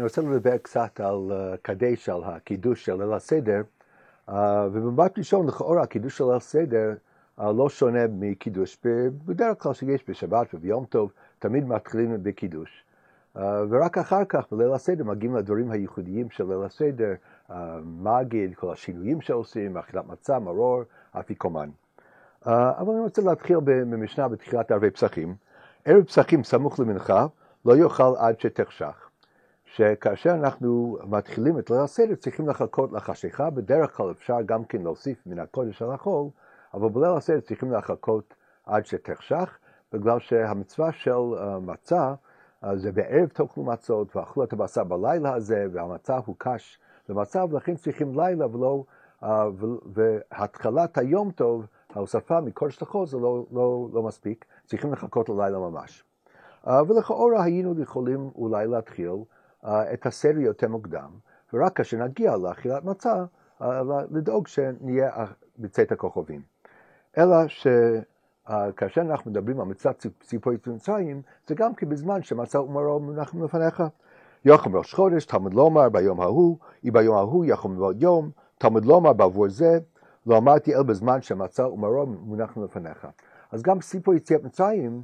אני רוצה לדבר קצת על קדש, על הקידוש של ליל הסדר, ובמבט ראשון, לכאורה, הקידוש של ליל הסדר לא שונה מקידוש בדרך כלל שיש בשבת וביום טוב, תמיד מתחילים בקידוש. ורק אחר כך, בליל הסדר, מגיעים לדברים הייחודיים של ליל הסדר, מגיד, כל השינויים שעושים, אכילת מצה, מרור, אפיקומן. אבל אני רוצה להתחיל במשנה בתחילת ערבי פסחים. ערב פסחים סמוך למנחה, לא יאכל עד שתחשך. שכאשר אנחנו מתחילים את ליל הסדר, צריכים לחכות לחשיכה, בדרך כלל אפשר גם כן להוסיף מן הקודש על החול, אבל בליל הסדר צריכים לחכות עד שתחשך, בגלל שהמצווה של מצה, זה בערב תאכלו מצות, ואכלו את הבשר בלילה הזה, והמצה הוא קש למצה, ולכן צריכים לילה ולא, והתחלת היום טוב, ההוספה מקודש לחול זה לא מספיק, צריכים לחכות ללילה ממש. ולכאורה היינו יכולים אולי להתחיל, את הסדר יותר מוקדם, ורק כשנגיע לאכילת מצה, לדאוג שנהיה בצאת הכוכבים. אלא שכאשר אנחנו מדברים על מצת ציפורת ומצרים, זה גם כי בזמן שמצה ומרור מונח לפניך. יחום ראש חודש, תלמוד לומר ביום ההוא, אי ביום ההוא יחום בעוד יום, תלמוד לומר בעבור זה, לא אמרתי אל בזמן שמצה ומרור מונח לפניך. אז גם סיפור יציאת מצרים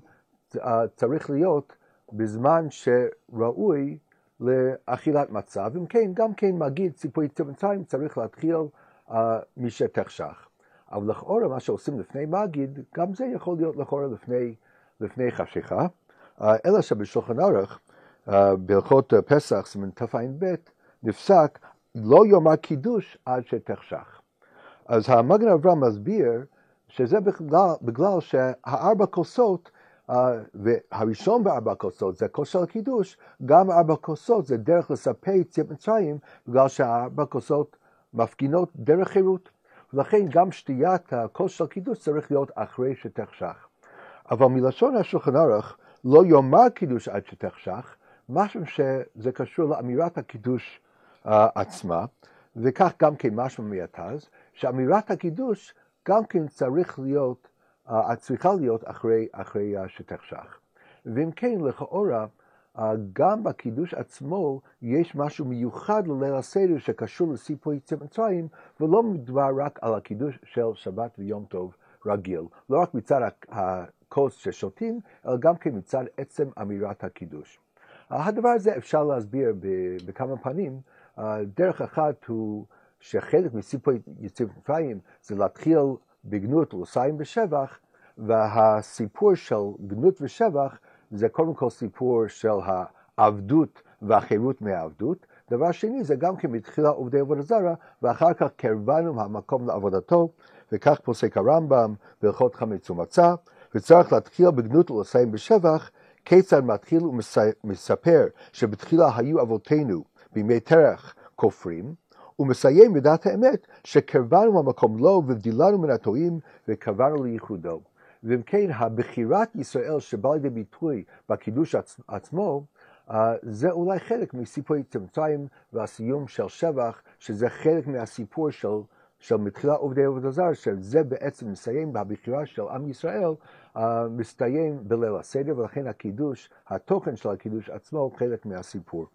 צריך להיות בזמן שראוי, לאכילת מצה, ואם כן, גם כן מגיד סיפור יציאת מצרים צריך להתחיל משתחשך. אבל לכאורה מה שעושים לפני מגיד, גם זה יכול להיות לכאורה לפני חשיכה, אלא שבשולחן ערוך, בהלכות פסח, סימן תע"ב, נפסק, לא יאמר קידוש עד שתחשך. אז המגן אברהם מסביר שזה בגלל שהארבע כוסות והראשון בארבע כוסות זה כוס של הקידוש, גם ארבע כוסות זה דרך לספר יציאת מצרים, בגלל שהארבע כוסות מפגינות דרך חירות, ולכן גם שתיית הכוס של הקידוש צריך להיות אחרי שתחשך. אבל מלשון השולחן ערוך, לא יאמר קידוש עד שתחשך, משהו שזה קשור לאמירת הקידוש עצמה, וכך גם כן משהו מייתז, שאמירת הקידוש גם כן צריך להיות צריכה להיות אחרי שתחשך. ואם כן, לכאורה, גם בקידוש עצמו יש משהו מיוחד לליל הסדר שקשור לסיפור יציאת מצרים, ולא מדובר רק על הקידוש של שבת ויום טוב רגיל. לא רק מצד הכוס ששותים, אלא גם כן מצד עצם אמירת הקידוש. הדבר הזה אפשר להסביר בכמה פנים. דרך אחת הוא שחלק מסיפור יציאת מצרים זה להתחיל בגנות ולוסיים ושבח, והסיפור של גנות ושבח זה קודם כל סיפור של העבדות והחירות מהעבדות. דבר שני זה גם כמתחילה עובדי עבודה זרה, ואחר כך קרבנו מהמקום לעבודתו, וכך פוסק הרמב"ם בהלכות חמץ ומצה, וצריך להתחיל בגנות ולוסיים ושבח, כיצד מתחיל ומספר שבתחילה היו אבותינו בימי תרח כופרים, ומסיים בדעת האמת שקרבנו מהמקום לו ובדילנו מן הטועים וקבענו לייחודו. ואם כן, הבחירת ישראל שבא לידי ביטוי בקידוש עצמו, זה אולי חלק מסיפור יציאת מצרים והסיום של שבח, שזה חלק מהסיפור של מתחילה עובדי עבודה זרה, שזה בעצם מסיים בבחירה של עם ישראל, מסתיים בליל הסדר, ולכן הקידוש, התוכן של הקידוש עצמו הוא חלק מהסיפור.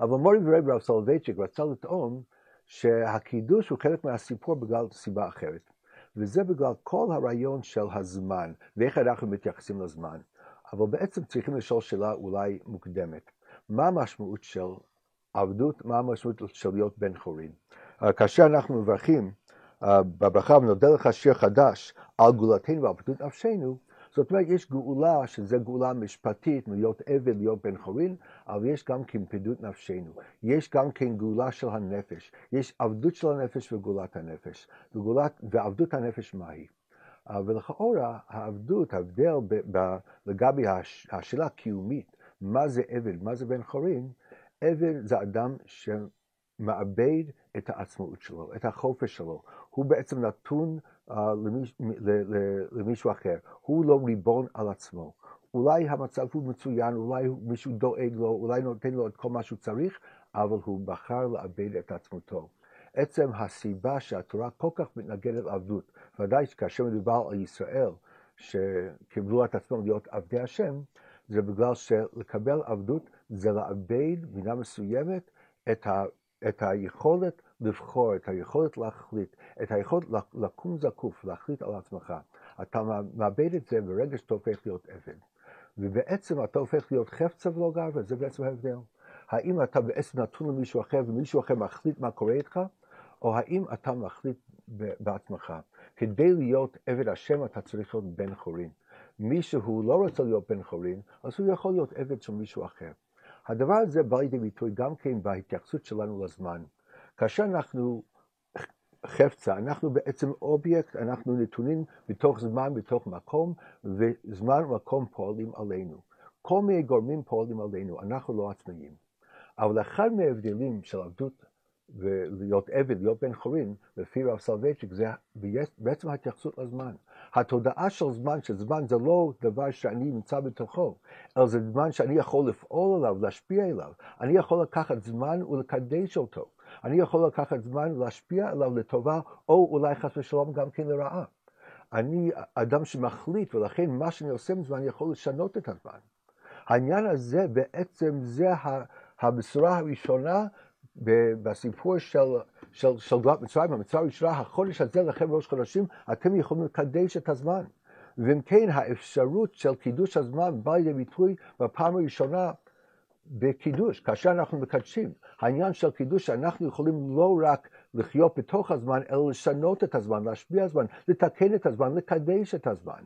אבל מורי ורבי רב סולובייצ'יק רצה לטעון שהקידוש הוא חלק מהסיפור בגלל סיבה אחרת. וזה בגלל כל הרעיון של הזמן, ואיך אנחנו מתייחסים לזמן. אבל בעצם צריכים לשאול שאלה אולי מוקדמת. מה המשמעות של עבדות? מה המשמעות של להיות בן חורין? כאשר אנחנו מברכים בברכה ונודה לך שיר חדש על גאולתנו ועל פליטות נפשנו, זאת אומרת, יש גאולה, שזה גאולה משפטית, להיות עבד, להיות בן חורין, אבל יש גם כן פדות נפשנו. יש גם כן גאולה של הנפש. יש עבדות של הנפש וגאולת הנפש. ועבדות הנפש מהי? ולכאורה, העבדות, ההבדל לגבי השאלה הקיומית, מה זה עבד, מה זה בן חורין, עבד זה אדם שמאבד את העצמאות שלו, את החופש שלו. הוא בעצם נתון למישהו אחר. הוא לא ריבון על עצמו. אולי המצב הוא מצוין, אולי מישהו דואג לו, אולי נותן לו את כל מה שהוא צריך, אבל הוא בחר לאבד את עצמותו. עצם הסיבה שהתורה כל כך מתנגדת לעבדות, ודאי שכאשר מדובר על ישראל שקיבלו את עצמם להיות עבדי השם, זה בגלל שלקבל עבדות זה לאבד מידה מסוימת את היכולת לבחור, את היכולת להחליט, את היכולת לקום זקוף, להחליט על עצמך. אתה מאבד את זה ברגע שאתה הופך להיות אבן. ובעצם אתה הופך להיות חפצה ולא גר, וזה בעצם ההבדל. האם אתה בעצם נתון למישהו אחר ומישהו אחר מחליט מה קורה איתך, או האם אתה מחליט בעצמך. כדי להיות עבד השם אתה צריך להיות בן חורין. מישהו לא רוצה להיות בן חורין, אז הוא יכול להיות עבד של מישהו אחר. הדבר הזה בא לידי ביטוי גם כן בהתייחסות שלנו לזמן. כאשר אנחנו חפצה, אנחנו בעצם אובייקט, אנחנו נתונים בתוך זמן, בתוך מקום, וזמן ומקום פועלים עלינו. כל מיני גורמים פועלים עלינו, אנחנו לא עצמאים. אבל אחד מההבדלים של עבדות ולהיות עבד, להיות בן חורין, לפי רב סולובייצ'יק, זה בעצם התייחסות לזמן. התודעה של זמן, שזמן זה לא דבר שאני נמצא בתוכו, אלא זה זמן שאני יכול לפעול עליו, להשפיע עליו. אני יכול לקחת זמן ולקדש אותו. אני יכול לקחת זמן ולהשפיע עליו לטובה, או אולי חס ושלום גם כן לרעה. אני אדם שמחליט, ולכן מה שאני עושה מזמן, אני יכול לשנות את הזמן. העניין הזה בעצם זה הבשורה הראשונה, בסיפור של גלות מצרים, המצרים הראשונה, החודש הזה לכם ראש חודשים, אתם יכולים לקדש את הזמן. ואם כן, האפשרות של קידוש הזמן באה לידי ביטוי בפעם הראשונה בקידוש, כאשר אנחנו מקדשים. העניין של קידוש שאנחנו יכולים לא רק לחיות בתוך הזמן, אלא לשנות את הזמן, להשפיע הזמן, לתקן את הזמן, לקדש את הזמן.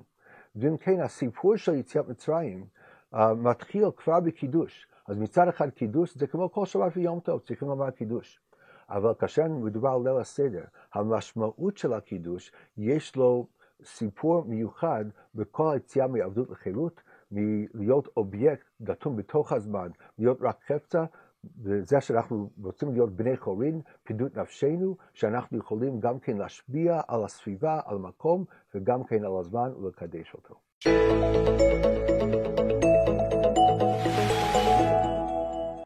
ואם כן, הסיפור של יציאת מצרים מתחיל כבר בקידוש. אז מצד אחד קידוש זה כמו כל שבת ויום טוב, צריכים לומר קידוש. אבל כאשר מדובר על ליל הסדר, המשמעות של הקידוש, יש לו סיפור מיוחד בכל היציאה מעבדות לחירות, מלהיות אובייקט נתון בתוך הזמן, להיות רק חפצה, וזה שאנחנו רוצים להיות בני חורין, פדות נפשנו, שאנחנו יכולים גם כן להשפיע על הסביבה, על המקום, וגם כן על הזמן ולקדש אותו.